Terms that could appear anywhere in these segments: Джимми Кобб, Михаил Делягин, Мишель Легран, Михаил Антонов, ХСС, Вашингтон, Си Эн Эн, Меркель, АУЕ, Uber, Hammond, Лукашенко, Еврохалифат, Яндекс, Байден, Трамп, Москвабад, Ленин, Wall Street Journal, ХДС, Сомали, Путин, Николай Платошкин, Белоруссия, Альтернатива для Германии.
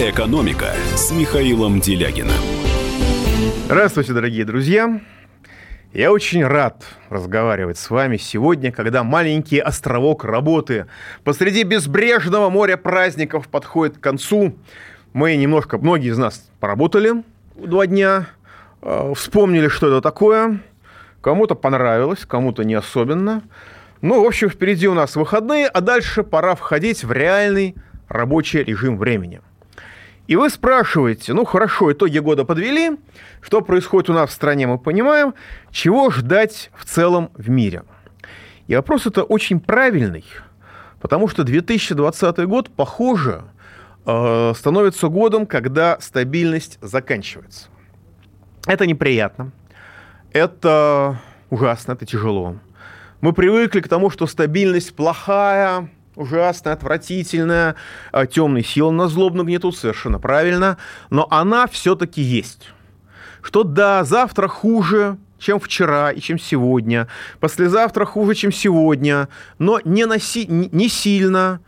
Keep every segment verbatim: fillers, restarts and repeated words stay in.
«Экономика» с Михаилом Делягиным. Здравствуйте, дорогие друзья. Я очень рад разговаривать с вами сегодня, когда маленький островок работы посреди безбрежного моря праздников подходит к концу. Мы немножко, многие из нас поработали два дня, вспомнили, что это такое. Кому-то понравилось, кому-то не особенно. Ну, в общем, впереди у нас выходные, а дальше пора входить в реальный рабочий режим времени. И вы спрашиваете, ну хорошо, итоги года подвели, что происходит у нас в стране, мы понимаем, чего ждать в целом в мире. И вопрос это очень правильный, потому что две тысячи двадцатый год, похоже, становится годом, когда стабильность заканчивается. Это неприятно, это ужасно, это тяжело. Мы привыкли к тому, что стабильность плохая, ужасная, отвратительная, темные силы нас злобно гнетут, совершенно правильно, но она все-таки есть. Что да, завтра хуже, чем вчера и чем сегодня, послезавтра хуже, чем сегодня, но не, наси... не сильно,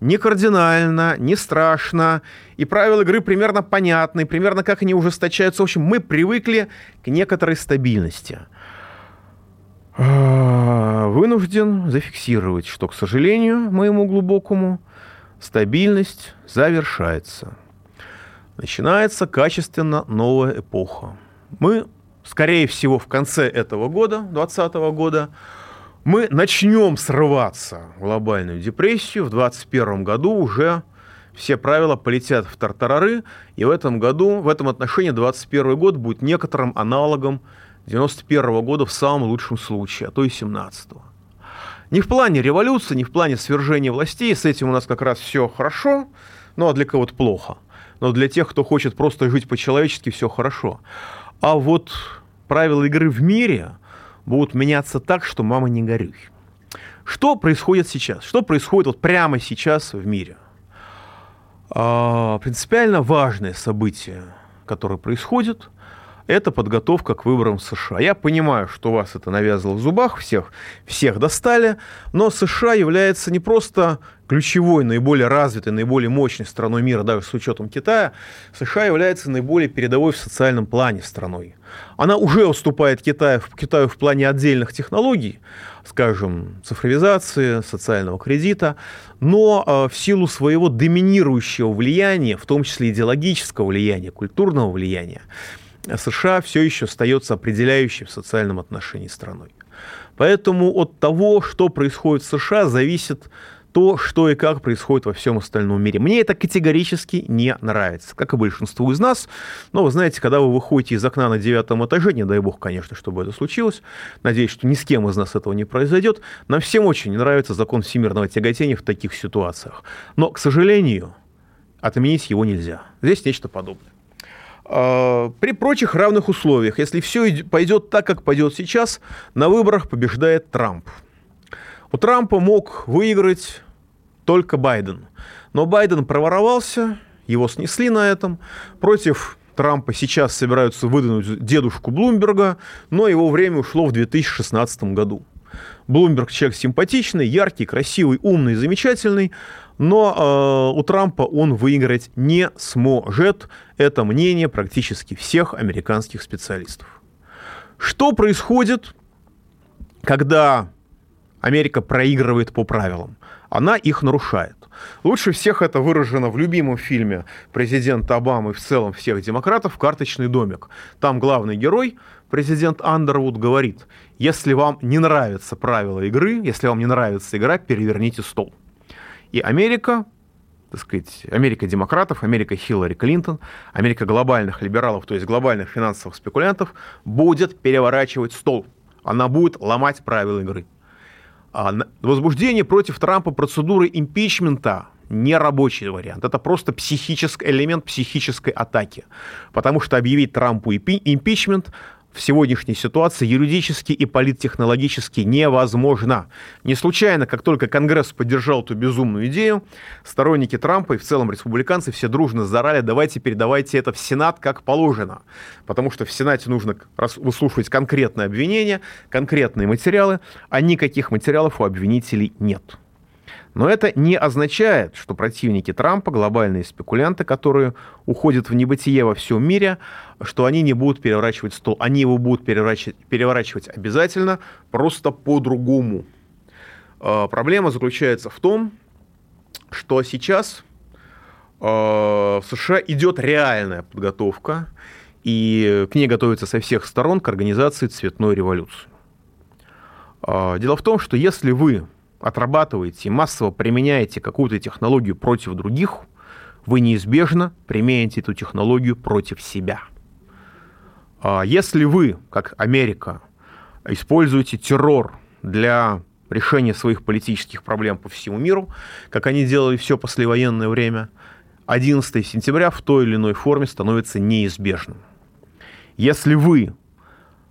не кардинально, не страшно, и правила игры примерно понятны, примерно как они ужесточаются. В общем, мы привыкли к некоторой стабильности. Вынужден зафиксировать, что, к сожалению, моему глубокому, стабильность завершается. Начинается качественно новая эпоха. Мы, скорее всего, в конце этого года, двадцатого года, мы начнем срываться в глобальную депрессию. В двадцать первом году уже все правила полетят в тартарары, и в этом году, в этом отношении двадцать первый год будет некоторым аналогом девяносто первого года в самом лучшем случае, а то и семнадцатого. Не в плане революции, не в плане свержения властей, с этим у нас как раз все хорошо, ну а для кого-то плохо. Но для тех, кто хочет просто жить по-человечески, все хорошо. А вот правила игры в мире будут меняться так, что мама не горюй. Что происходит сейчас? Что происходит вот прямо сейчас в мире? А, принципиально важное событие, которое происходит, это подготовка к выборам в США. Я понимаю, что вас это навязало в зубах, всех, всех достали, но США является не просто ключевой, наиболее развитой, наиболее мощной страной мира, даже с учетом Китая, США является наиболее передовой в социальном плане страной. Она уже уступает Китаю, Китаю в плане отдельных технологий, скажем, цифровизации, социального кредита, но в силу своего доминирующего влияния, в том числе идеологического влияния, культурного влияния, США все еще остается определяющей в социальном отношении страной. Поэтому от того, что происходит в США, зависит то, что и как происходит во всем остальном мире. Мне это категорически не нравится, как и большинству из нас. Но вы знаете, когда вы выходите из окна на девятом этаже, не дай бог, конечно, чтобы это случилось, надеюсь, что ни с кем из нас этого не произойдет, нам всем очень не нравится закон всемирного тяготения в таких ситуациях. Но, к сожалению, отменить его нельзя. Здесь нечто подобное. При прочих равных условиях, если все пойдет так, как пойдет сейчас, на выборах побеждает Трамп. У Трампа мог выиграть только Байден. Но Байден проворовался, его снесли на этом. Против Трампа сейчас собираются выдвинуть дедушку Блумберга, но его время ушло в две тысячи шестнадцатом году. Блумберг человек симпатичный, яркий, красивый, умный, замечательный, но э, у Трампа он выиграть не сможет. Это мнение практически всех американских специалистов. Что происходит, когда Америка проигрывает по правилам? Она их нарушает. Лучше всех это выражено в любимом фильме президента Обамы и в целом всех демократов «Карточный домик». Там главный герой, президент Андервуд, говорит, если вам не нравятся правила игры, если вам не нравится игра, переверните стол. И Америка, так сказать, Америка демократов, Америка Хиллари Клинтон, Америка глобальных либералов, то есть глобальных финансовых спекулянтов, будет переворачивать стол. Она будет ломать правила игры. Возбуждение против Трампа процедуры импичмента не рабочий вариант. Это просто психический элемент психической атаки. Потому что объявить Трампу импичмент в сегодняшней ситуации юридически и политтехнологически невозможно. Не случайно, как только Конгресс поддержал эту безумную идею, сторонники Трампа и в целом республиканцы все дружно заорали, давайте передавайте это в Сенат как положено. Потому что в Сенате нужно выслушивать конкретные обвинения, конкретные материалы, а никаких материалов у обвинителей нет. Но это не означает, что противники Трампа, глобальные спекулянты, которые уходят в небытие во всем мире, что они не будут переворачивать стол. Они его будут переворачивать, переворачивать обязательно, просто по-другому. Проблема заключается в том, что сейчас в США идет реальная подготовка, и к ней готовятся со всех сторон к организации цветной революции. Дело в том, что если вы отрабатываете, массово применяете какую-то технологию против других, вы неизбежно применяете эту технологию против себя. Если вы, как Америка, используете террор для решения своих политических проблем по всему миру, как они делали все послевоенное время, одиннадцатого сентября в той или иной форме становится неизбежным. Если вы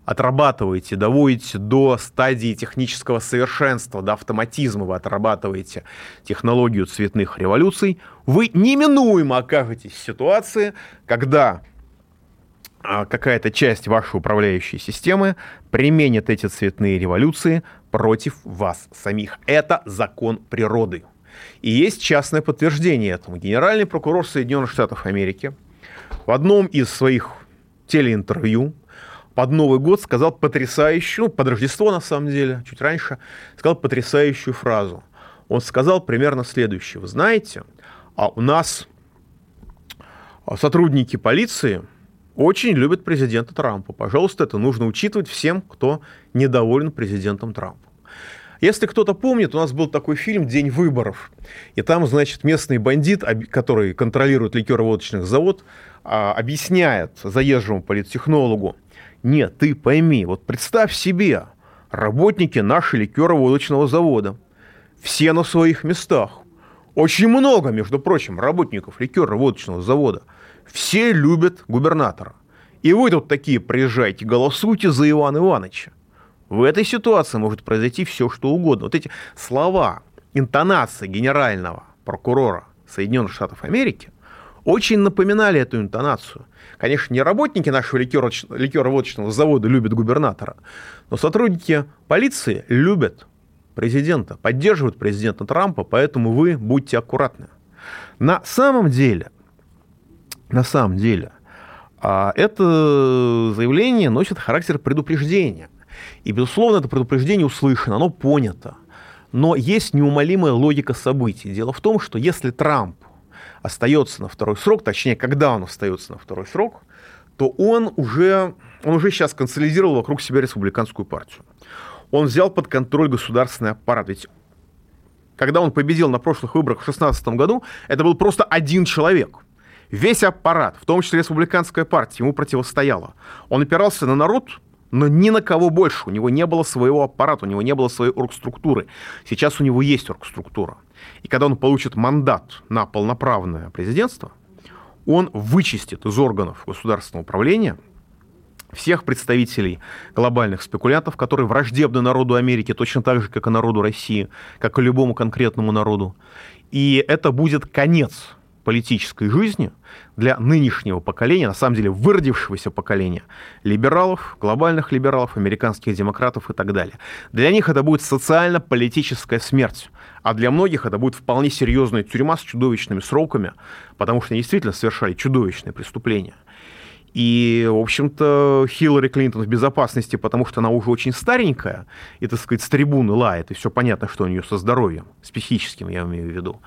отрабатываете, доводите до стадии технического совершенства, до автоматизма, вы отрабатываете технологию цветных революций, вы неминуемо окажетесь в ситуации, когда какая-то часть вашей управляющей системы применит эти цветные революции против вас самих. Это закон природы. И есть частное подтверждение этому. Генеральный прокурор Соединенных Штатов Америки в одном из своих телеинтервью под Новый год сказал потрясающую, под Рождество на самом деле, чуть раньше, сказал потрясающую фразу. Он сказал примерно следующее. Вы знаете, а у нас сотрудники полиции очень любят президента Трампа. Пожалуйста, это нужно учитывать всем, кто недоволен президентом Трампом. Если кто-то помнит, у нас был такой фильм «День выборов». И там, значит, местный бандит, который контролирует ликероводочный завод, объясняет заезжему политтехнологу: нет, ты пойми, вот представь себе, работники нашего ликероводочного завода, все на своих местах, очень много, между прочим, работников ликероводочного завода, все любят губернатора. И вы тут такие приезжаете, голосуйте за Ивана Ивановича. В этой ситуации может произойти все, что угодно. Вот эти слова, интонации генерального прокурора Соединенных Штатов Америки очень напоминали эту интонацию. Конечно, не работники нашего ликероводочного завода любят губернатора, но сотрудники полиции любят президента, поддерживают президента Трампа, поэтому вы будьте аккуратны. На самом деле, на самом деле, это заявление носит характер предупреждения. И, безусловно, это предупреждение услышано, оно понято. Но есть неумолимая логика событий. Дело в том, что если Трамп остается на второй срок, точнее, когда он остается на второй срок, то он уже, он уже сейчас консолидировал вокруг себя республиканскую партию. Он взял под контроль государственный аппарат. Ведь когда он победил на прошлых выборах в шестнадцатом году, это был просто один человек. Весь аппарат, в том числе республиканская партия, ему противостояла. Он опирался на народ, но ни на кого больше. У него не было своего аппарата, у него не было своей оргструктуры. Сейчас у него есть оргструктура. И когда он получит мандат на полноправное президентство, он вычистит из органов государственного управления всех представителей глобальных спекулянтов, которые враждебны народу Америки, точно так же, как и народу России, как и любому конкретному народу. И это будет конец политической жизни для нынешнего поколения, на самом деле выродившегося поколения либералов, глобальных либералов, американских демократов и так далее. Для них это будет социально-политическая смерть, а для многих это будет вполне серьезная тюрьма с чудовищными сроками, потому что они действительно совершали чудовищные преступления. И, в общем-то, Хиллари Клинтон в безопасности, потому что она уже очень старенькая, и, так сказать, с трибуны лает, и все понятно, что у нее со здоровьем, с психическим, я имею в виду.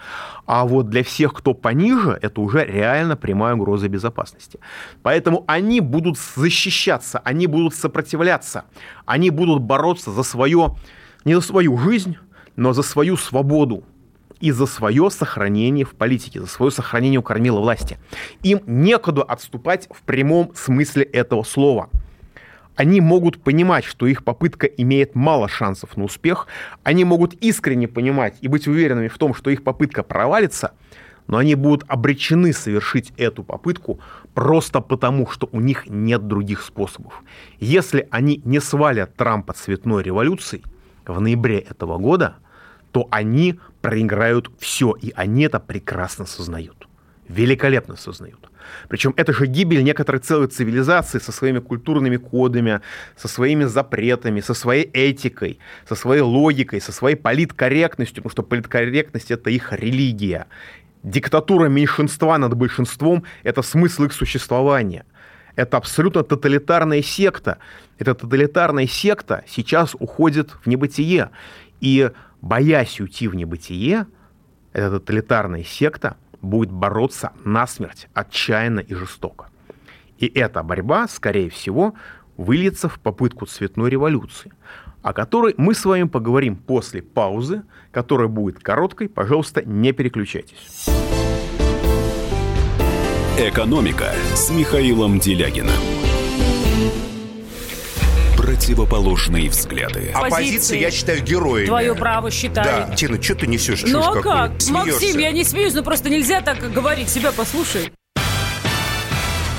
А вот для всех, кто пониже, это уже реально прямая угроза безопасности. Поэтому они будут защищаться, они будут сопротивляться, они будут бороться за свое, не за свою жизнь, но за свою свободу и за свое сохранение в политике, за свое сохранение у кормила власти. Им некуда отступать в прямом смысле этого слова. Они могут понимать, что их попытка имеет мало шансов на успех. Они могут искренне понимать и быть уверенными в том, что их попытка провалится, но они будут обречены совершить эту попытку просто потому, что у них нет других способов. Если они не свалят Трампа цветной революцией в ноябре этого года, то они проиграют все, и они это прекрасно сознают. великолепно сознают. Причем это же гибель некоторой целой цивилизации со своими культурными кодами, со своими запретами, со своей этикой, со своей логикой, со своей политкорректностью, потому что политкорректность – это их религия. Диктатура меньшинства над большинством – это смысл их существования. Это абсолютно тоталитарная секта. Эта тоталитарная секта сейчас уходит в небытие. И, боясь уйти в небытие, эта тоталитарная секта будет бороться насмерть, отчаянно и жестоко. И эта борьба, скорее всего, выльется в попытку цветной революции, о которой мы с вами поговорим после паузы, которая будет короткой. Пожалуйста, не переключайтесь. «Экономика» с Михаилом Делягиным. Противоположные взгляды. Оппозиция, я считаю, героями. Твое право считаю. Да. Тина, что ты несешь? Ну а как? Смеешься. Максим, я не смеюсь, но просто нельзя так говорить. Себя послушай.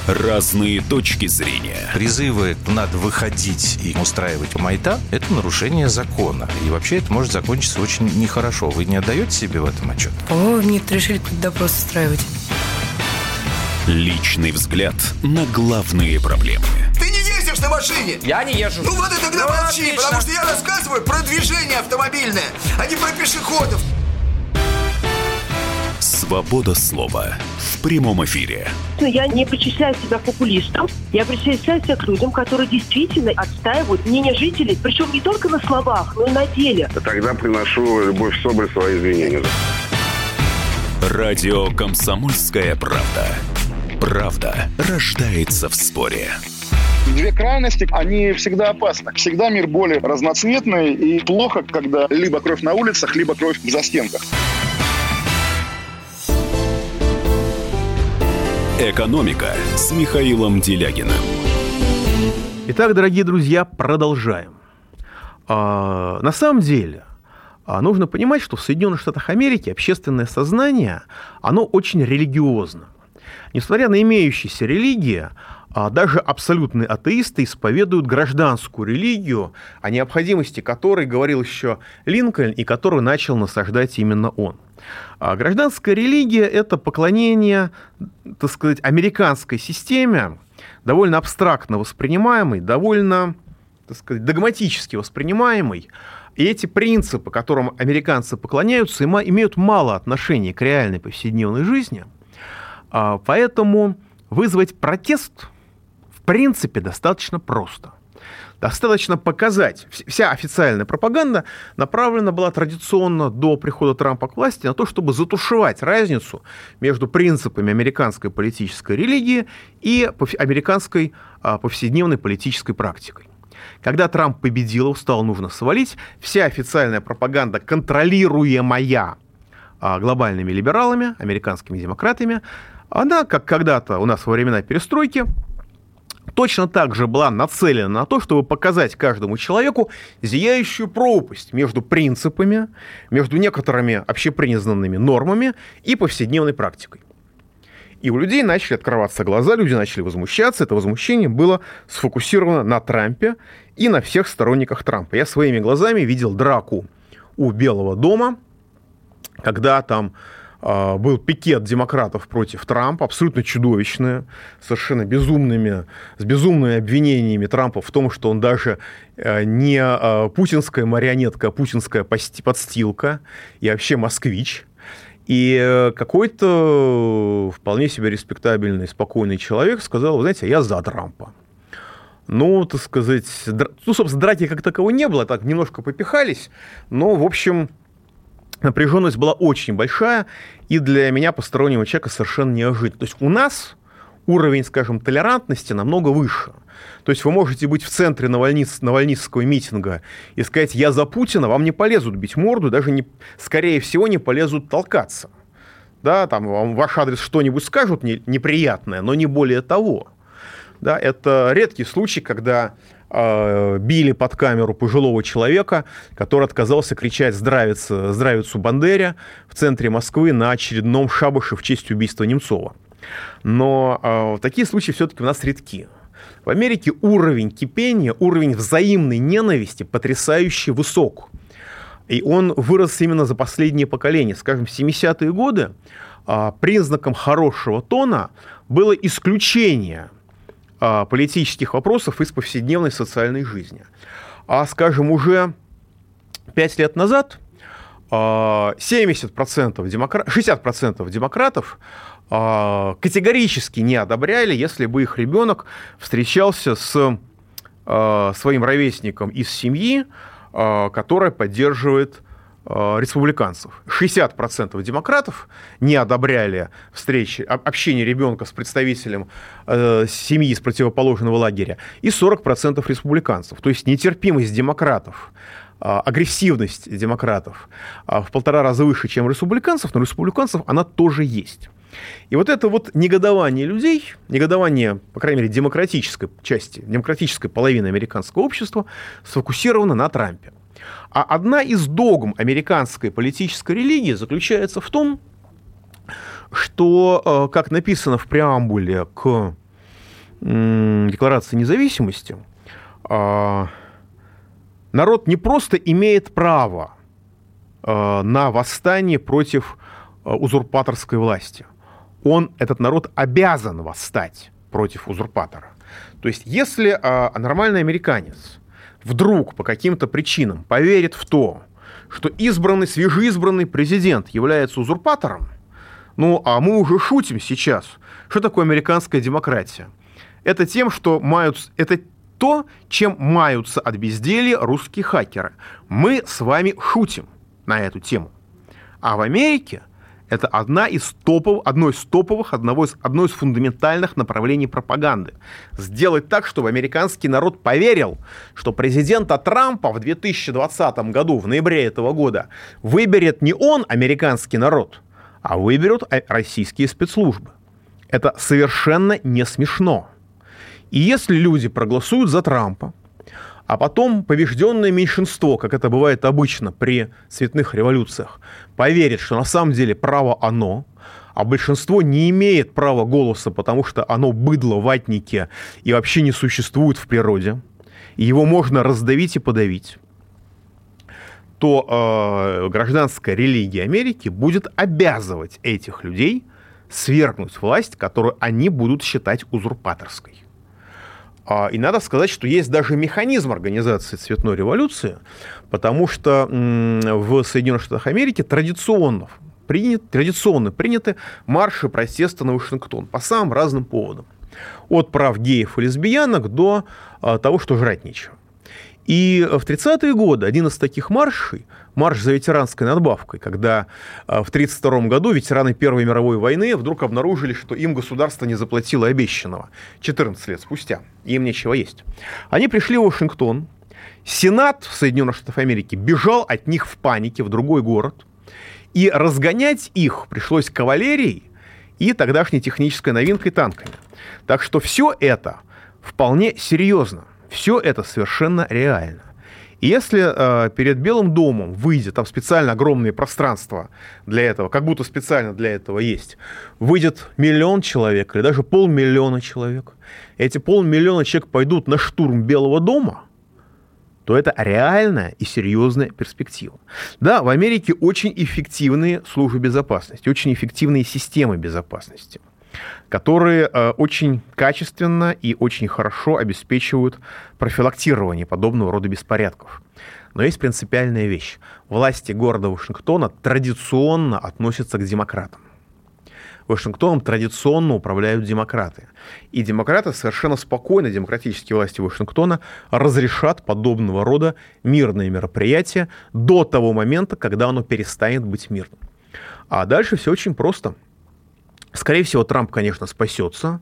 Разные точки зрения. Призывы «надо выходить и устраивать майта» – это нарушение закона. И вообще это может закончиться очень нехорошо. Вы не отдаете себе в этом отчет? По-моему, мне решили какой-то допрос устраивать. Личный взгляд на главные проблемы. Ты не ездишь на машине? Я не езжу. Ну вот и тогда ну, молчи, отлично. Потому что я рассказываю про движение автомобильное, а не про пешеходов. Свобода слова в прямом эфире. Я не причисляю себя к популистам, я причисляю себя к людям, которые действительно отстаивают мнение жителей, причем не только на словах, но и на деле. Я тогда приношу любовь Соболь свои извинения. Радио «Комсомольская правда». Правда рождается в споре. Две крайности, они всегда опасны. Всегда мир более разноцветный, и плохо, когда либо кровь на улицах, либо кровь в застенках. «Экономика» с Михаилом Делягиным. Итак, дорогие друзья, продолжаем. А, на самом деле... Нужно понимать, что в Соединенных Штатах Америки общественное сознание, оно очень религиозно. Несмотря на имеющиеся религии, даже абсолютные атеисты исповедуют гражданскую религию, о необходимости которой говорил еще Линкольн и которую начал насаждать именно он. Гражданская религия – это поклонение, так сказать, американской системе, довольно абстрактно воспринимаемой, довольно, так сказать, догматически воспринимаемой. И эти принципы, которым американцы поклоняются, имеют мало отношения к реальной повседневной жизни. Поэтому вызвать протест, в принципе, достаточно просто. Достаточно показать. Вся официальная пропаганда направлена была традиционно до прихода Трампа к власти на то, чтобы затушевать разницу между принципами американской политической религии и американской повседневной политической практикой. Когда Трамп победил, его стало нужно свалить, вся официальная пропаганда, контролируемая глобальными либералами, американскими демократами, она, как когда-то у нас во времена перестройки, точно так же была нацелена на то, чтобы показать каждому человеку зияющую пропасть между принципами, между некоторыми общепризнанными нормами и повседневной практикой. И у людей начали открываться глаза, люди начали возмущаться. Это возмущение было сфокусировано на Трампе и на всех сторонниках Трампа. Я своими глазами видел драку у Белого дома, когда там э, был пикет демократов против Трампа, абсолютно чудовищное, совершенно безумными, с безумными обвинениями Трампа в том, что он даже э, не э, путинская марионетка, а путинская подстилка и вообще москвич. И какой-то вполне себе респектабельный, спокойный человек сказал: вы знаете, я за Трампа. Ну, так сказать, др... ну, собственно, драки как таковой не было, так немножко попихались, но, в общем, напряженность была очень большая, и для меня, постороннего человека, совершенно неожиданно. То есть у нас уровень, скажем, толерантности намного выше. То есть вы можете быть в центре навальнистского митинга и сказать: я за Путина, вам не полезут бить морду, даже, не, скорее всего, не полезут толкаться. Да, там вам в ваш адрес что-нибудь скажут неприятное, но не более того. Да, это редкий случай, когда э, били под камеру пожилого человека, который отказался кричать «Здравица, здравицу Бандере» в центре Москвы на очередном шабаше в честь убийства Немцова. Но э, такие случаи все-таки у нас редки. В Америке уровень кипения, уровень взаимной ненависти потрясающе высок. И он вырос именно за последние поколения. Скажем, в семидесятые годы признаком хорошего тона было исключение политических вопросов из повседневной социальной жизни. А, скажем, уже пять лет назад семьдесят процентов демокра... шестьдесят процентов демократов категорически не одобряли, если бы их ребенок встречался с своим ровесником из семьи, которая поддерживает республиканцев. шестьдесят процентов демократов не одобряли встречи, общение ребенка с представителем э, семьи из противоположного лагеря, и сорок процентов республиканцев. То есть нетерпимость демократов, э, агрессивность демократов э, в полтора раза выше, чем республиканцев, но республиканцев она тоже есть. И вот это вот негодование людей, негодование, по крайней мере, демократической части, демократической половины американского общества сфокусировано на Трампе. А одна из догм американской политической религии заключается в том, что, как написано в преамбуле к Декларации независимости, народ не просто имеет право на восстание против узурпаторской власти. Он, этот народ, обязан восстать против узурпатора. То есть, если нормальный американец вдруг по каким-то причинам поверит в то, что избранный, свежеизбранный президент является узурпатором, ну, а мы уже шутим сейчас, что такое американская демократия. Это тем, что маются, это то, чем маются от безделья русские хакеры. Мы с вами шутим на эту тему. А в Америке это одна из топов, одно из топовых, одного из, одно из фундаментальных направлений пропаганды. Сделать так, чтобы американский народ поверил, что президента Трампа в две тысячи двадцатом году, в ноябре этого года, выберет не он, американский народ, а выберут российские спецслужбы. Это совершенно не смешно. И если люди проголосуют за Трампа, а потом побежденное меньшинство, как это бывает обычно при цветных революциях, поверит, что на самом деле право оно, а большинство не имеет права голоса, потому что оно быдло, ватники и вообще не существует в природе, и его можно раздавить и подавить, то э, гражданская религия Америки будет обязывать этих людей свергнуть власть, которую они будут считать узурпаторской. И надо сказать, что есть даже механизм организации цветной революции, потому что в Соединенных Штатах Америки традиционно, принят, традиционно приняты марши протеста на Вашингтон по самым разным поводам. От прав геев и лесбиянок до того, что жрать нечего. И в тридцатые годы один из таких маршей, марш за ветеранской надбавкой, когда в тридцать втором году ветераны Первой мировой войны вдруг обнаружили, что им государство не заплатило обещанного. четырнадцать лет спустя. Им нечего есть. Они пришли в Вашингтон. Сенат Соединенных Штатов Америки бежал от них в панике в другой город. И разгонять их пришлось кавалерией и тогдашней технической новинкой танками. Так что все это вполне серьезно. Все это совершенно реально. И если э, перед Белым домом выйдет, там специально огромные пространства для этого, как будто специально для этого есть, выйдет миллион человек или даже полмиллиона человек, эти полмиллиона человек пойдут на штурм Белого дома, то это реальная и серьезная перспектива. Да, в Америке очень эффективные службы безопасности, очень эффективные системы безопасности, которые очень качественно и очень хорошо обеспечивают профилактирование подобного рода беспорядков. Но есть принципиальная вещь. Власти города Вашингтона традиционно относятся к демократам. Вашингтоном традиционно управляют демократы. И демократы совершенно спокойно, демократические власти Вашингтона, разрешат подобного рода мирные мероприятия до того момента, когда оно перестанет быть мирным. А дальше все очень просто. Скорее всего, Трамп, конечно, спасется,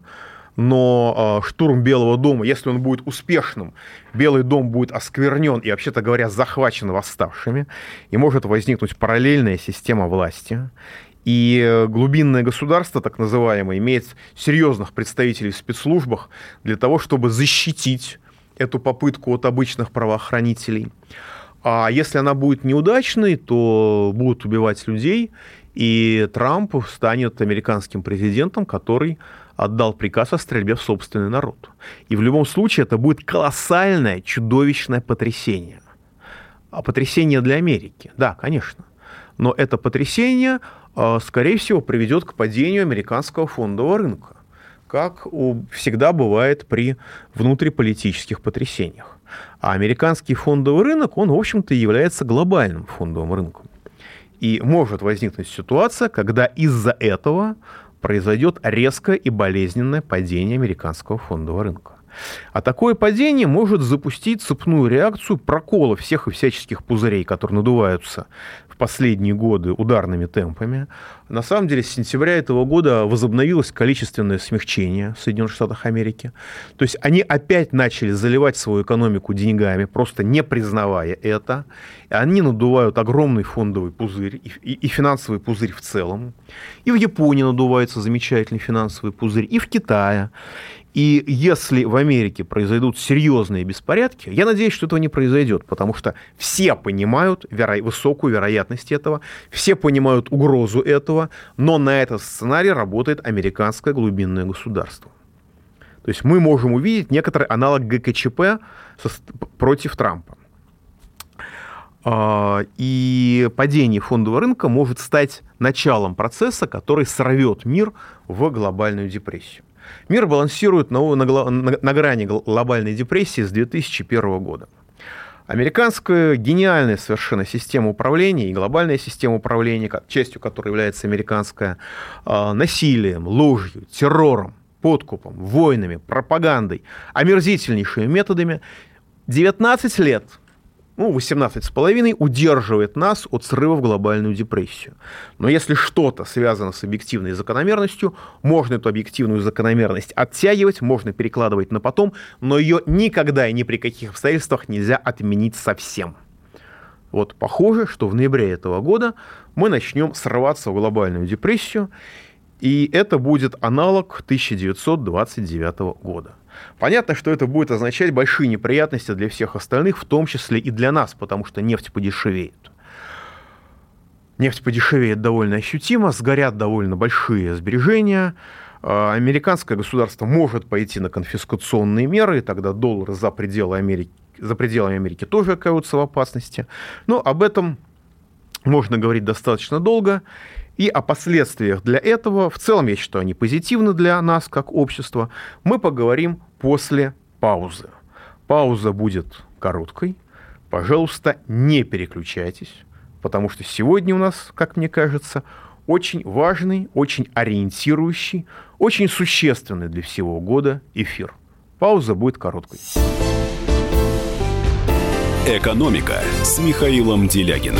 но э, штурм Белого дома, если он будет успешным, Белый дом будет осквернен и, вообще-то говоря, захвачен восставшими, и может возникнуть параллельная система власти. И глубинное государство, так называемое, имеет серьезных представителей в спецслужбах для того, чтобы защитить эту попытку от обычных правоохранителей. А если она будет неудачной, то будут убивать людей, и Трамп станет американским президентом, который отдал приказ о стрельбе в собственный народ. И в любом случае это будет колоссальное, чудовищное потрясение. А потрясение для Америки, да, конечно. Но это потрясение скорее всего, приведет к падению американского фондового рынка, как всегда бывает при внутриполитических потрясениях. А американский фондовый рынок, он, в общем-то, является глобальным фондовым рынком. И может возникнуть ситуация, когда из-за этого произойдет резкое и болезненное падение американского фондового рынка. А такое падение может запустить цепную реакцию прокола всех и всяческих пузырей, которые надуваются в последние годы ударными темпами. На самом деле, с сентября этого года возобновилось количественное смягчение в Соединенных Штатах Америки. То есть они опять начали заливать свою экономику деньгами, просто не признавая это. Они надувают огромный фондовый пузырь и, и, и финансовый пузырь в целом. И в Японии надувается замечательный финансовый пузырь, и в Китае. И если в Америке произойдут серьезные беспорядки, я надеюсь, что этого не произойдет, потому что все понимают веро... высокую вероятность этого, все понимают угрозу этого, но на этот сценарий работает американское глубинное государство. То есть мы можем увидеть некоторый аналог ГКЧП со... против Трампа. И падение фондового рынка может стать началом процесса, который сорвет мир в глобальную депрессию. Мир балансирует на, на, на грани глобальной депрессии с две тысячи первого года. Американская гениальная совершенно система управления и глобальная система управления, частью которой является американская, насилием, ложью, террором, подкупом, войнами, пропагандой, омерзительнейшими методами, девятнадцать лет, ну, восемнадцать с половиной, удерживает нас от срыва в глобальную депрессию. Но если что-то связано с объективной закономерностью, можно эту объективную закономерность оттягивать, можно перекладывать на потом, но ее никогда и ни при каких обстоятельствах нельзя отменить совсем. Вот похоже, что в ноябре этого года мы начнем срываться в глобальную депрессию, и это будет аналог тысяча девятьсот двадцать девятого года. Понятно, что это будет означать большие неприятности для всех остальных, в том числе и для нас, потому что нефть подешевеет. Нефть подешевеет довольно ощутимо, сгорят довольно большие сбережения. Американское государство может пойти на конфискационные меры, и тогда доллары за, пределы Америки, за пределами Америки тоже окажутся в опасности. Но об этом можно говорить достаточно долго. И о последствиях для этого, в целом, я считаю, они позитивны для нас, как общества, мы поговорим после паузы. Пауза будет короткой. Пожалуйста, не переключайтесь, потому что сегодня у нас, как мне кажется, очень важный, очень ориентирующий, очень существенный для всего года эфир. Пауза будет короткой. «Экономика» с Михаилом Делягиным.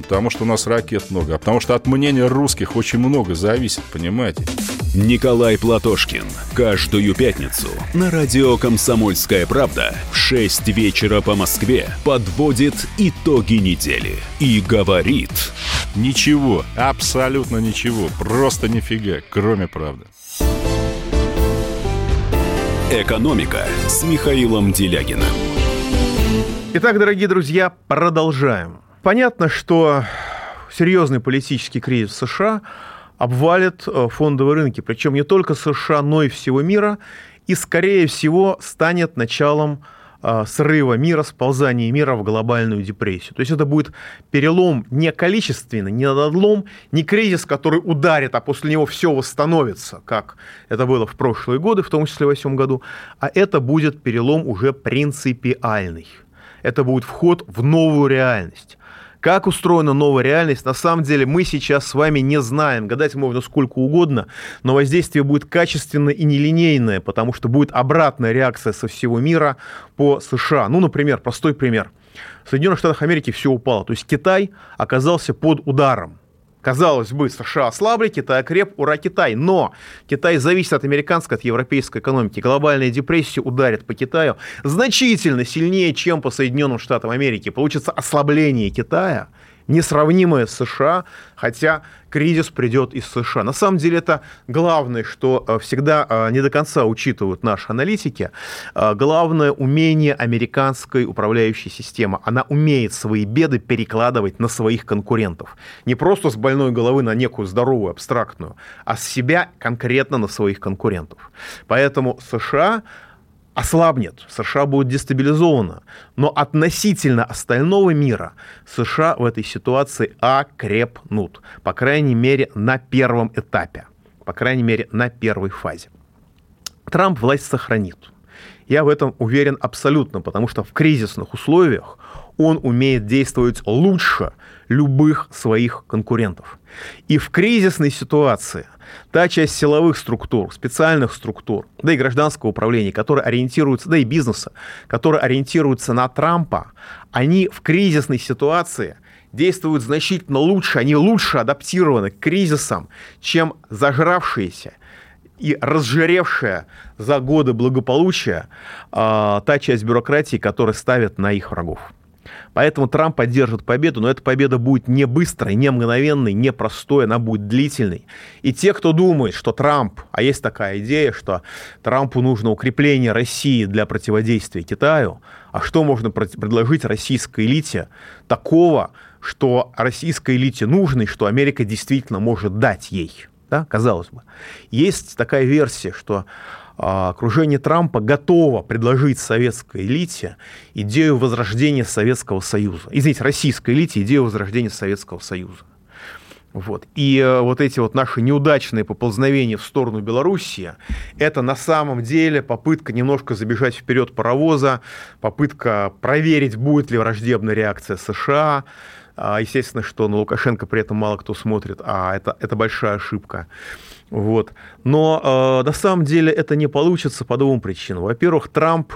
потому, что у нас ракет много, а потому, что от мнения русских очень много зависит, понимаете? Николай Платошкин. Каждую пятницу на радио «Комсомольская правда» в шесть вечера по Москве подводит итоги недели и говорит... Ничего, абсолютно ничего, просто нифига, кроме правды. «Экономика» с Михаилом Делягиным. Итак, дорогие друзья, продолжаем. Понятно, что серьезный политический кризис в США обвалит фондовые рынки, причем не только США, но и всего мира, и, скорее всего, станет началом срыва мира, сползания мира в глобальную депрессию. То есть это будет перелом не количественный, не надлом, не кризис, который ударит, а после него все восстановится, как это было в прошлые годы, в том числе в две тысячи восьмом году, а это будет перелом уже принципиальный. Это будет вход в новую реальность. Как устроена новая реальность, на самом деле мы сейчас с вами не знаем. Гадать можно сколько угодно, но воздействие будет качественное и нелинейное, потому что будет обратная реакция со всего мира по США. Ну, например, простой пример. В Соединенных Штатах Америки все упало. То есть Китай оказался под ударом. Казалось бы, США ослабли, Китай окреп, ура, Китай. Но Китай зависит от американской, от европейской экономики. Глобальная депрессия ударит по Китаю значительно сильнее, чем по Соединенным Штатам Америки. Получится ослабление Китая, несравнимая с США, хотя кризис придет из США. На самом деле это главное, что всегда не до конца учитывают наши аналитики. Главное умение американской управляющей системы. Она умеет свои беды перекладывать на своих конкурентов. Не просто с больной головы на некую здоровую, абстрактную, а с себя конкретно на своих конкурентов. Поэтому США ослабнет, США будет дестабилизована, но относительно остального мира США в этой ситуации окрепнут, по крайней мере, на первом этапе, по крайней мере, на первой фазе. Трамп власть сохранит. Я в этом уверен абсолютно, потому что в кризисных условиях он умеет действовать лучше любых своих конкурентов. И в кризисной ситуации та часть силовых структур, специальных структур, да и гражданского управления, которые ориентируются, да и бизнеса, которые ориентируются на Трампа, они в кризисной ситуации действуют значительно лучше, они лучше адаптированы к кризисам, чем зажравшиеся и разжиревшая за годы благополучия э, та часть бюрократии, которая ставит на их врагов. Поэтому Трамп поддержит победу, но эта победа будет не быстрой, не мгновенной, не простой, она будет длительной. И те, кто думает, что Трамп, а есть такая идея, что Трампу нужно укрепление России для противодействия Китаю, а что можно предложить российской элите такого, что российской элите нужно и что Америка действительно может дать ей? Да, казалось бы. Есть такая версия, что а, окружение Трампа готово предложить советской элите идею возрождения Советского Союза. Извините, российской элите идею возрождения Советского Союза. Вот. И а, вот эти вот наши неудачные поползновения в сторону Белоруссии, это на самом деле попытка немножко забежать вперед паровоза, попытка проверить, будет ли враждебная реакция США. Естественно, что на Лукашенко при этом мало кто смотрит, а это, это большая ошибка. Вот. Но э, на самом деле это не получится по двум причинам. Во-первых, Трамп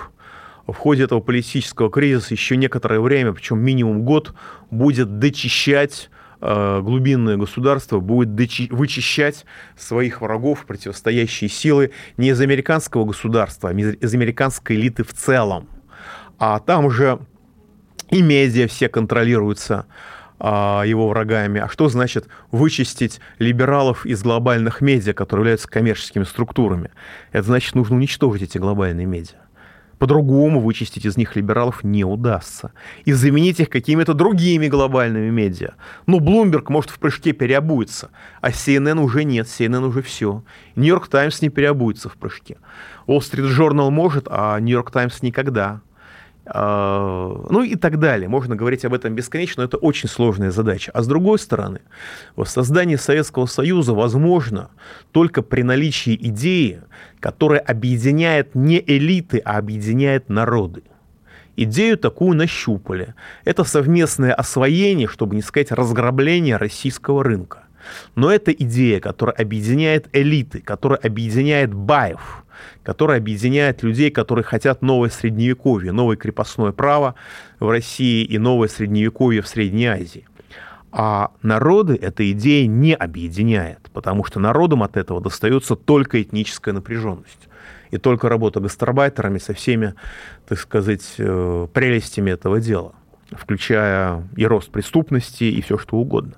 в ходе этого политического кризиса еще некоторое время, причем минимум год, будет дочищать э, глубинное государство, будет дочи- вычищать своих врагов, противостоящие силы не из американского государства, а из американской элиты в целом. А там уже и медиа все контролируются его врагами. А что значит вычистить либералов из глобальных медиа, которые являются коммерческими структурами? Это значит, нужно уничтожить эти глобальные медиа. По-другому вычистить из них либералов не удастся. И заменить их какими-то другими глобальными медиа. Ну, Блумберг, может, в прыжке переобуется, а Си Эн Эн уже нет, Си Эн Эн уже все. Нью-Йорк Таймс не переобуется в прыжке. Wall Street Journal может, а Нью-Йорк Таймс никогда. Ну и так далее. Можно говорить об этом бесконечно, но это очень сложная задача. А с другой стороны, воссоздание Советского Союза возможно только при наличии идеи, которая объединяет не элиты, а объединяет народы. Идею такую нащупали. Это совместное освоение, чтобы не сказать разграбление российского рынка. Но это идея, которая объединяет элиты, которая объединяет баев, которая объединяет людей, которые хотят новое средневековье, новое крепостное право в России и новое средневековье в Средней Азии. А народы эта идея не объединяет, потому что народам от этого достается только этническая напряженность. И только работа гастарбайтерами со всеми, так сказать, прелестями этого дела, включая и рост преступности, и все что угодно.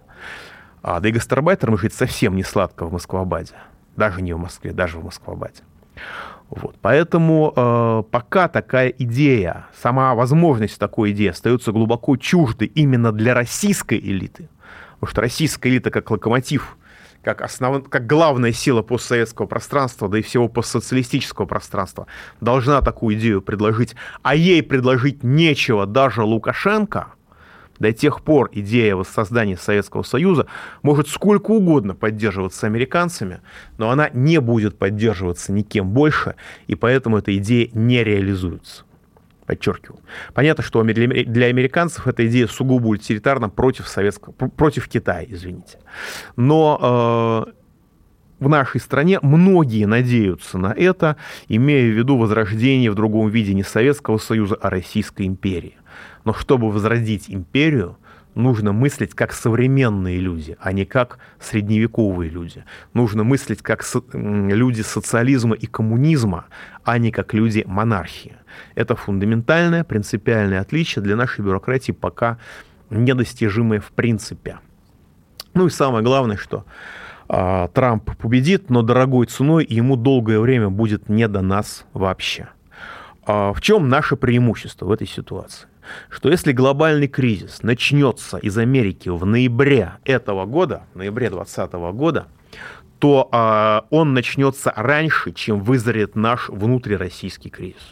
А, да и гастарбайтерам жить совсем не сладко в Москвабаде. Даже не в Москве, даже в Москвабаде. Вот. Поэтому э, пока такая идея, сама возможность такой идеи остается глубоко чуждой именно для российской элиты. Потому что российская элита как локомотив, как, основ... как главная сила постсоветского пространства, да и всего постсоциалистического пространства, должна такую идею предложить. А ей предложить нечего даже Лукашенко. До тех пор идея воссоздания Советского Союза может сколько угодно поддерживаться американцами, но она не будет поддерживаться никем больше, и поэтому эта идея не реализуется. Подчеркиваю. Понятно, что для американцев эта идея сугубо утилитарна против советского, против Китая, извините. Но э, в нашей стране многие надеются на это, имея в виду возрождение в другом виде не Советского Союза, а Российской империи. Но чтобы возродить империю, нужно мыслить как современные люди, а не как средневековые люди. Нужно мыслить как со- люди социализма и коммунизма, а не как люди монархии. Это фундаментальное, принципиальное отличие для нашей бюрократии пока недостижимые в принципе. Ну и самое главное, что э, Трамп победит, но дорогой ценой, и ему долгое время будет не до нас вообще. Э, в чем наше преимущество в этой ситуации? Что если глобальный кризис начнется из Америки в ноябре этого года, в ноябре двадцатого года, то э, он начнется раньше, чем вызреет наш внутрироссийский кризис.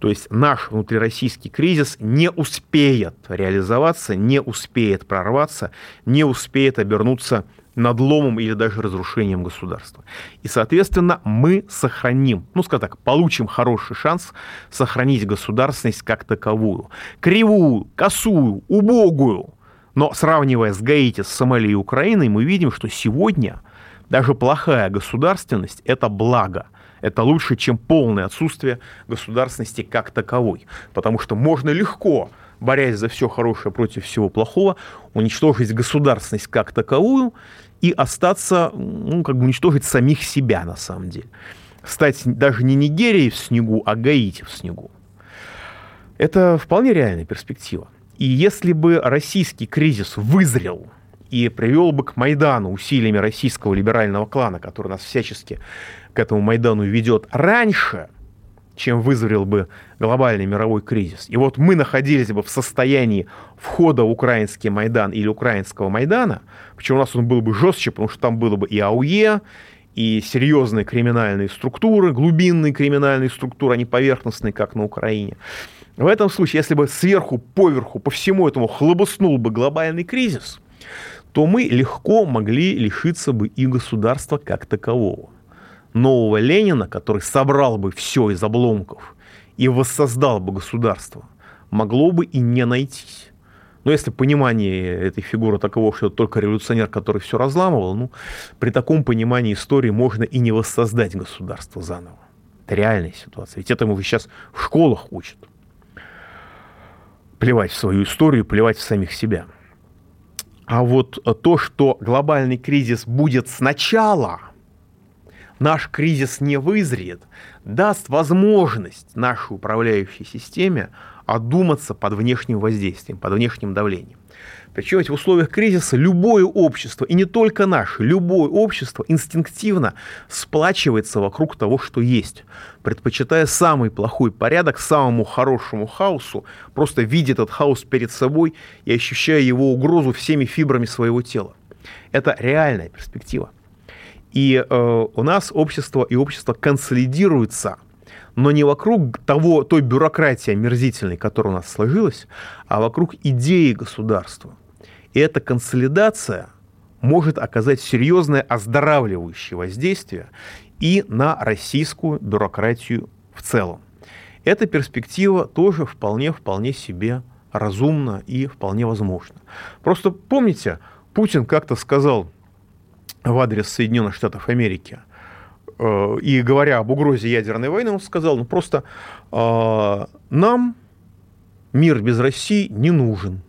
То есть наш внутрироссийский кризис не успеет реализоваться, не успеет прорваться, не успеет обернуться надломом или даже разрушением государства. И, соответственно, мы сохраним, ну, скажем так, получим хороший шанс сохранить государственность как таковую. Кривую, косую, убогую. Но сравнивая с Гаити, с Сомали и Украиной, мы видим, что сегодня даже плохая государственность – это благо. Это лучше, чем полное отсутствие государственности как таковой. Потому что можно легко, борясь за все хорошее против всего плохого, уничтожить государственность как таковую и остаться, ну, как бы уничтожить самих себя на самом деле. Стать даже не Нигерией в снегу, а Гаити в снегу. Это вполне реальная перспектива. И если бы российский кризис вызрел и привел бы к Майдану усилиями российского либерального клана, который нас всячески к этому Майдану ведет, раньше, чем вызрел бы глобальный мировой кризис, и вот мы находились бы в состоянии входа в украинский Майдан или украинского Майдана, причем у нас он был бы жестче, потому что там было бы и АУЕ, и серьезные криминальные структуры, глубинные криминальные структуры, а не поверхностные, как на Украине. В этом случае, если бы сверху, поверху, по всему этому хлобыснул бы глобальный кризис, то мы легко могли лишиться бы и государства как такового. Нового Ленина, который собрал бы все из обломков и воссоздал бы государство, могло бы и не найтись. Но если понимание этой фигуры таково, что это только революционер, который все разламывал, ну, при таком понимании истории можно и не воссоздать государство заново. Это реальная ситуация. Ведь этому сейчас в школах учат. Плевать в свою историю, плевать в самих себя. А вот то, что глобальный кризис будет сначала, наш кризис не вызреет, даст возможность нашей управляющей системе одуматься под внешним воздействием, под внешним давлением. Причем в условиях кризиса любое общество, и не только наше, любое общество инстинктивно сплачивается вокруг того, что есть, предпочитая самый плохой порядок самому хорошему хаосу, просто видя этот хаос перед собой и ощущая его угрозу всеми фибрами своего тела. Это реальная перспектива. И э, у нас общество и общество консолидируется, но не вокруг того, той бюрократии омерзительной, которая у нас сложилась, а вокруг идеи государства. И эта консолидация может оказать серьезное оздоравливающее воздействие и на российскую бюрократию в целом. Эта перспектива тоже вполне-вполне себе разумна и вполне возможна. Просто помните, Путин как-то сказал в адрес Соединенных Штатов Америки, и говоря об угрозе ядерной войны, он сказал, ну просто э, нам мир без России не нужен,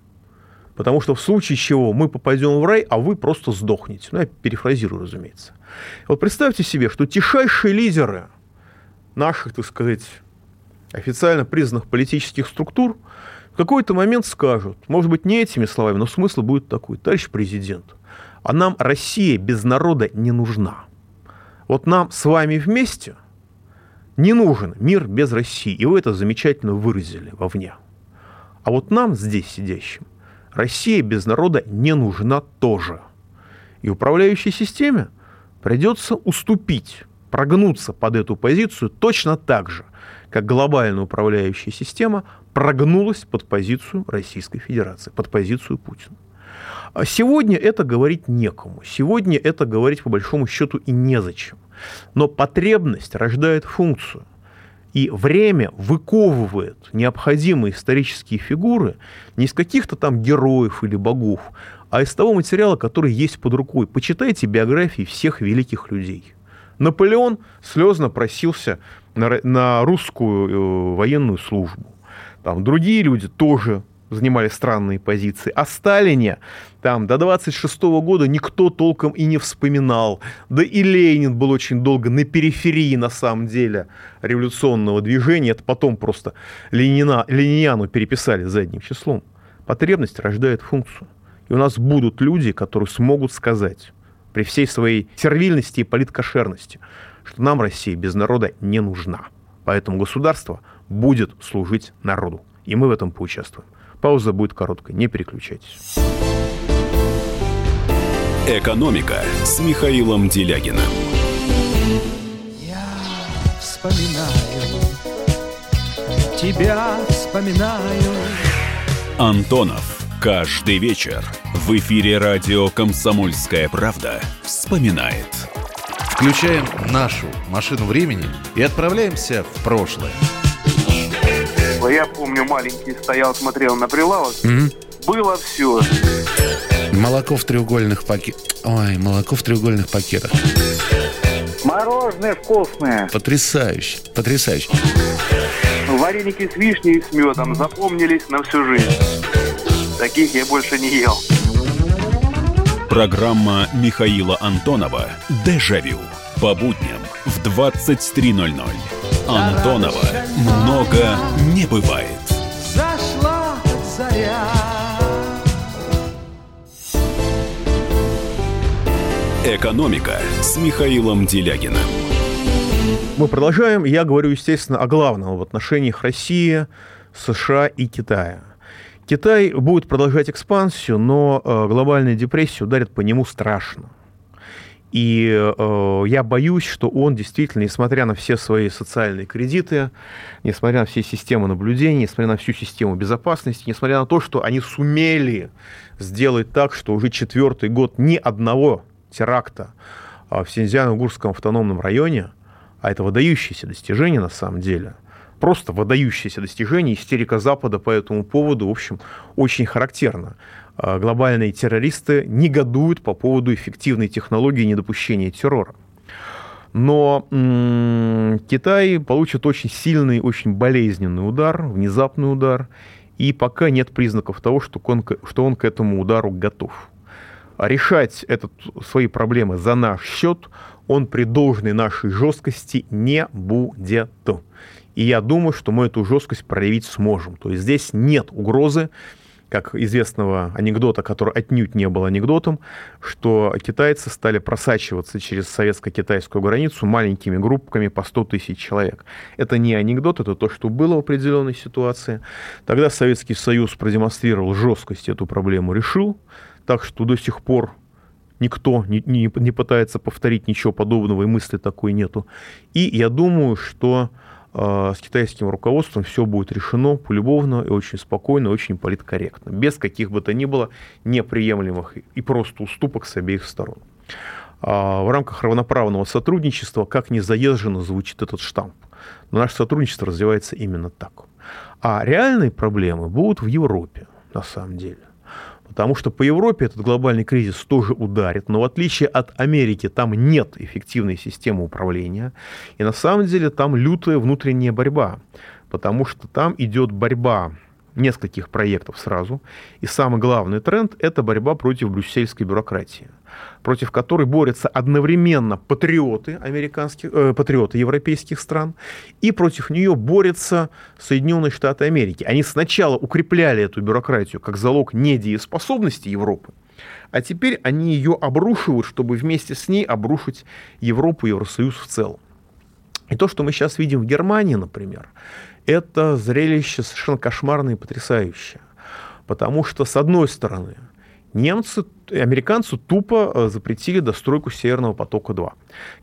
потому что в случае чего мы попадем в рай, а вы просто сдохнете. Ну, я перефразирую, разумеется. Вот представьте себе, что тишайшие лидеры наших, так сказать, официально признанных политических структур в какой-то момент скажут, может быть, не этими словами, но смысл будет такой: товарищ президент, а нам Россия без народа не нужна. Вот нам с вами вместе не нужен мир без России, и вы это замечательно выразили вовне. А вот нам, здесь сидящим, Россия без народа не нужна тоже. И управляющей системе придется уступить, прогнуться под эту позицию точно так же, как глобальная управляющая система прогнулась под позицию Российской Федерации, под позицию Путина. Сегодня это говорить некому, сегодня это говорить по большому счету и незачем. Но потребность рождает функцию, и время выковывает необходимые исторические фигуры не из каких-то там героев или богов, а из того материала, который есть под рукой. Почитайте биографии всех великих людей. Наполеон слезно просился на, на русскую э, военную службу, там другие люди тоже занимали странные позиции. О Сталине там до двадцать шестого года никто толком и не вспоминал. Да и Ленин был очень долго на периферии, на самом деле, революционного движения. Это потом просто Ленина, Лениниану переписали задним числом. Потребность рождает функцию. И у нас будут люди, которые смогут сказать при всей своей сервильности и политкошерности, что нам Россия без народа не нужна. Поэтому государство будет служить народу. И мы в этом поучаствуем. Пауза будет короткой, не переключайтесь. «Экономика» с Михаилом Делягиным. Я вспоминаю, тебя вспоминаю. Антонов. Каждый вечер в эфире радио «Комсомольская правда» вспоминает. Включаем нашу машину времени и отправляемся в прошлое. Я помню, маленький стоял, смотрел на прилавок. Mm-hmm. Было все. Молоко в треугольных пакетах. Ой, молоко в треугольных пакетах. Мороженое вкусное. Потрясающе, потрясающе. Вареники с вишней и с медом запомнились на всю жизнь. Таких я больше не ел. Программа Михаила Антонова «Дежавю» по будням в двадцать три ноль ноль. Антонова много не бывает. Зашла заря. «Экономика» с Михаилом Делягиным. Мы продолжаем. Я говорю, естественно, о главном в отношениях России, США и Китая. Китай будет продолжать экспансию, но э, глобальная депрессия ударит по нему страшно. И э, я боюсь, что он действительно, несмотря на все свои социальные кредиты, несмотря на все системы наблюдения, несмотря на всю систему безопасности, несмотря на то, что они сумели сделать так, что уже четвертый год ни одного теракта в Синьцзян-Уйгурском автономном районе, а это выдающееся достижение на самом деле, просто выдающееся достижение, истерика Запада по этому поводу, в общем, очень характерна. Глобальные террористы негодуют по поводу эффективной технологии недопущения террора. Но м-м, Китай получит очень сильный, очень болезненный удар, внезапный удар, и пока нет признаков того, что он, что он к этому удару готов. Решать этот, свои проблемы за наш счет он при должной нашей жесткости не будет. И я думаю, что мы эту жесткость проявить сможем. То есть здесь нет угрозы, как известного анекдота, который отнюдь не был анекдотом, что китайцы стали просачиваться через советско-китайскую границу маленькими группками по сто тысяч человек. Это не анекдот, это то, что было в определенной ситуации. Тогда Советский Союз продемонстрировал жесткость, эту проблему решил. Так что до сих пор никто не, не, не пытается повторить ничего подобного, и мысли такой нету. И я думаю, что э, с китайским руководством все будет решено полюбовно и очень спокойно, очень политкорректно, без каких бы то ни было неприемлемых и просто уступок с обеих сторон. Э, в рамках равноправного сотрудничества, как ни заезженно звучит этот штамп, но наше сотрудничество развивается именно так. А реальные проблемы будут в Европе, на самом деле. Потому что по Европе этот глобальный кризис тоже ударит, но в отличие от Америки там нет эффективной системы управления, и на самом деле там лютая внутренняя борьба, потому что там идет борьба нескольких проектов сразу, и самый главный тренд – это борьба против брюссельской бюрократии, против которой борются одновременно патриоты, американских, э, патриоты европейских стран, и против нее борются Соединенные Штаты Америки. Они сначала укрепляли эту бюрократию как залог недееспособности Европы, а теперь они ее обрушивают, чтобы вместе с ней обрушить Европу и Евросоюз в целом. И то, что мы сейчас видим в Германии, например, это зрелище совершенно кошмарное и потрясающее. Потому что, с одной стороны, немцы, американцы тупо запретили достройку Северного потока-два,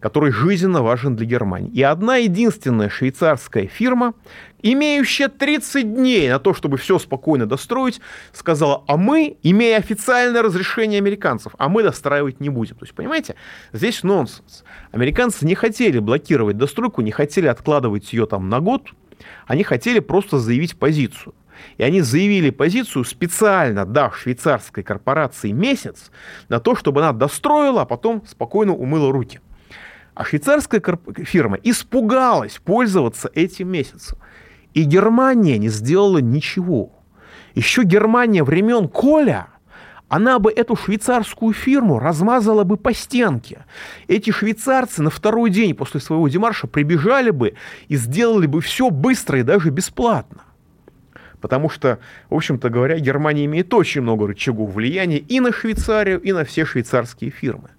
который жизненно важен для Германии. И одна единственная швейцарская фирма, имеющая тридцать дней на то, чтобы все спокойно достроить, сказала: а мы, имея официальное разрешение американцев, а мы достраивать не будем. То есть, понимаете, здесь нонсенс. Американцы не хотели блокировать достройку, не хотели откладывать ее там на год, они хотели просто заявить позицию. И они заявили позицию, специально дав швейцарской корпорации месяц на то, чтобы она достроила, а потом спокойно умыла руки. А швейцарская корп... фирма испугалась пользоваться этим месяцем. И Германия не сделала ничего. Еще Германия времен Коля, она бы эту швейцарскую фирму размазала бы по стенке. Эти швейцарцы на второй день после своего демарша прибежали бы и сделали бы все быстро и даже бесплатно. Потому что, в общем-то говоря, Германия имеет очень много рычагов влияния и на Швейцарию, и на все швейцарские фирмы.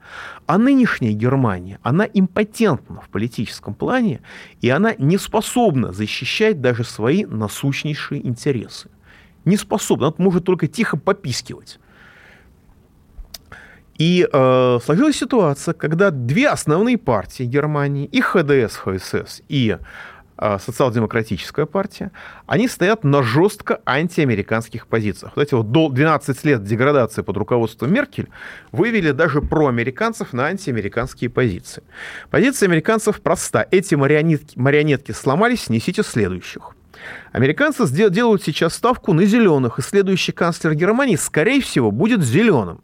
А нынешняя Германия, она импотентна в политическом плане, и она не способна защищать даже свои насущнейшие интересы. Не способна, она может только тихо попискивать. И э, сложилась ситуация, когда две основные партии Германии, и ХДС, ХСС, и э, социал-демократическая партия, они стоят на жестко антиамериканских позициях. Вот эти вот двенадцать лет деградации под руководством Меркель вывели даже проамериканцев на антиамериканские позиции. Позиция американцев проста. Эти марионетки, марионетки сломались, несите следующих. Американцы делают сейчас ставку на зеленых, и следующий канцлер Германии, скорее всего, будет зеленым.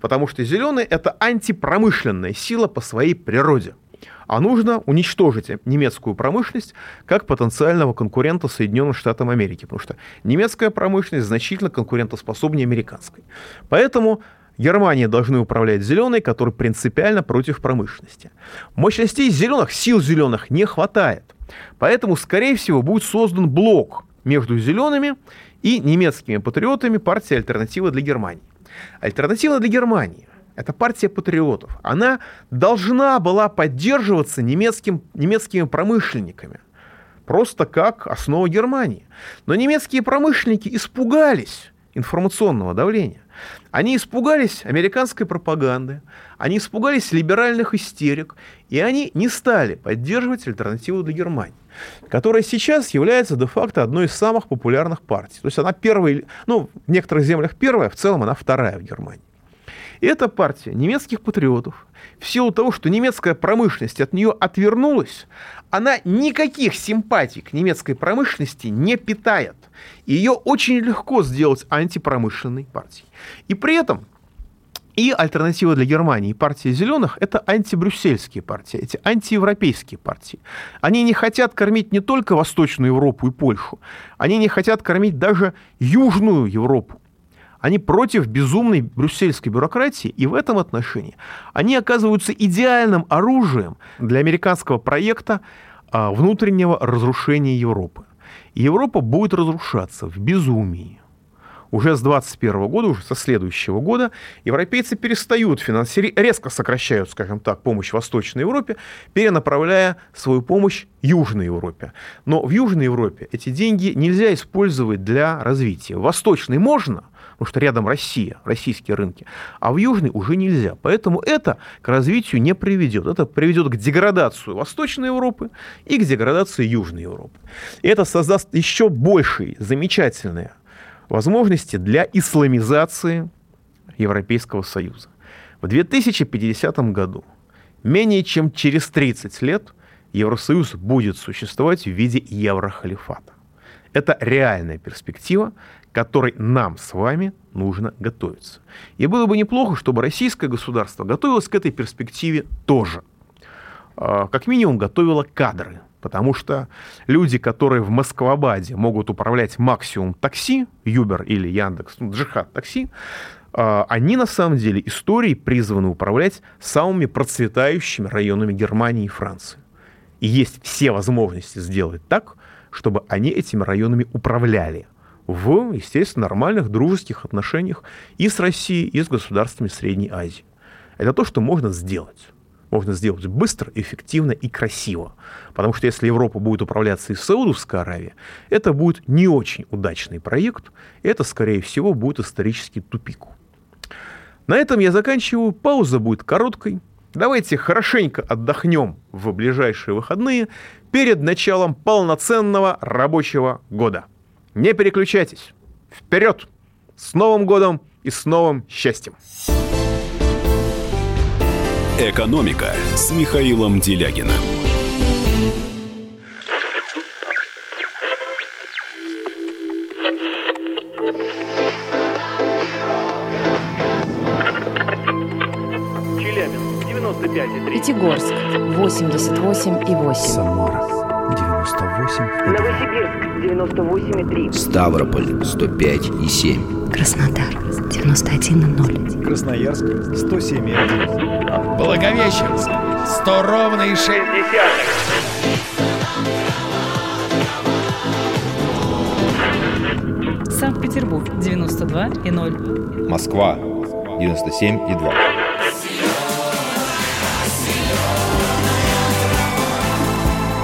Потому что зеленые – это антипромышленная сила по своей природе. А нужно уничтожить немецкую промышленность как потенциального конкурента Соединенным Штатам Америки. Потому что немецкая промышленность значительно конкурентоспособнее американской. Поэтому Германией должны управлять зеленые, которые принципиально против промышленности. Мощностей зеленых, сил зеленых не хватает. Поэтому, скорее всего, будет создан блок между зелеными и немецкими патриотами партии «Альтернатива для Германии». Альтернатива для Германии – это партия патриотов. Она должна была поддерживаться немецким, немецкими промышленниками, просто как основа Германии. Но немецкие промышленники испугались информационного давления. Они испугались американской пропаганды, они испугались либеральных истерик, и они не стали поддерживать альтернативу для Германии, которая сейчас является де-факто одной из самых популярных партий. То есть она первая, ну, в некоторых землях первая, в целом она вторая в Германии. И эта партия немецких патриотов, в силу того, что немецкая промышленность от нее отвернулась, она никаких симпатий к немецкой промышленности не питает. Ее очень легко сделать антипромышленной партией. И при этом и «Альтернатива для Германии», и партия «Зеленых» — это антибрюссельские партии, эти антиевропейские партии. Они не хотят кормить не только Восточную Европу и Польшу, они не хотят кормить даже Южную Европу. Они против безумной брюссельской бюрократии, и в этом отношении они оказываются идеальным оружием для американского проекта внутреннего разрушения Европы. Европа будет разрушаться в безумии. Уже с двадцать первого года, уже со следующего года, европейцы перестают финансировать, резко сокращают, скажем так, помощь Восточной Европе, перенаправляя свою помощь Южной Европе. Но в Южной Европе эти деньги нельзя использовать для развития. В Восточной можно, потому что рядом Россия, российские рынки, а в Южной уже нельзя. Поэтому это к развитию не приведет. Это приведет к деградации Восточной Европы и к деградации Южной Европы. И это создаст еще большие замечательные возможности для исламизации Европейского Союза. В две тысячи пятидесятом году, менее чем через тридцать лет, Евросоюз будет существовать в виде еврохалифата. Это реальная перспектива, к которой нам с вами нужно готовиться. И было бы неплохо, чтобы российское государство готовилось к этой перспективе тоже. Как минимум готовило кадры. Потому что люди, которые в Москвабаде могут управлять максимум такси, Uber или Яндекс, ну, Джихад такси, они на самом деле истории призваны управлять самыми процветающими районами Германии и Франции. И есть все возможности сделать так, чтобы они этими районами управляли в, естественно, нормальных дружеских отношениях и с Россией, и с государствами Средней Азии. Это то, что можно сделать. Можно сделать быстро, эффективно и красиво. Потому что если Европа будет управляться из Саудовской Аравии, это будет не очень удачный проект. Это, скорее всего, будет исторический тупик. На этом я заканчиваю. Пауза будет короткой. Давайте хорошенько отдохнем в ближайшие выходные перед началом полноценного рабочего года. Не переключайтесь. Вперед! С Новым годом и с новым счастьем! «Экономика» с Михаилом Делягиным. Челябинск, девяносто пять и три. Пятигорск, восемьдесят восемь и восемь. Самара, девяносто восемь и два. Новосибирск, девяносто восемь и три. Ставрополь, сто пять и семь. Краснодар, девяносто один и ноль. Красноярск, сто семь и один. Благовещенск, сто ровно и шесть десятых. Санкт-Петербург девяносто два и ноль. Москва девяносто семь и два.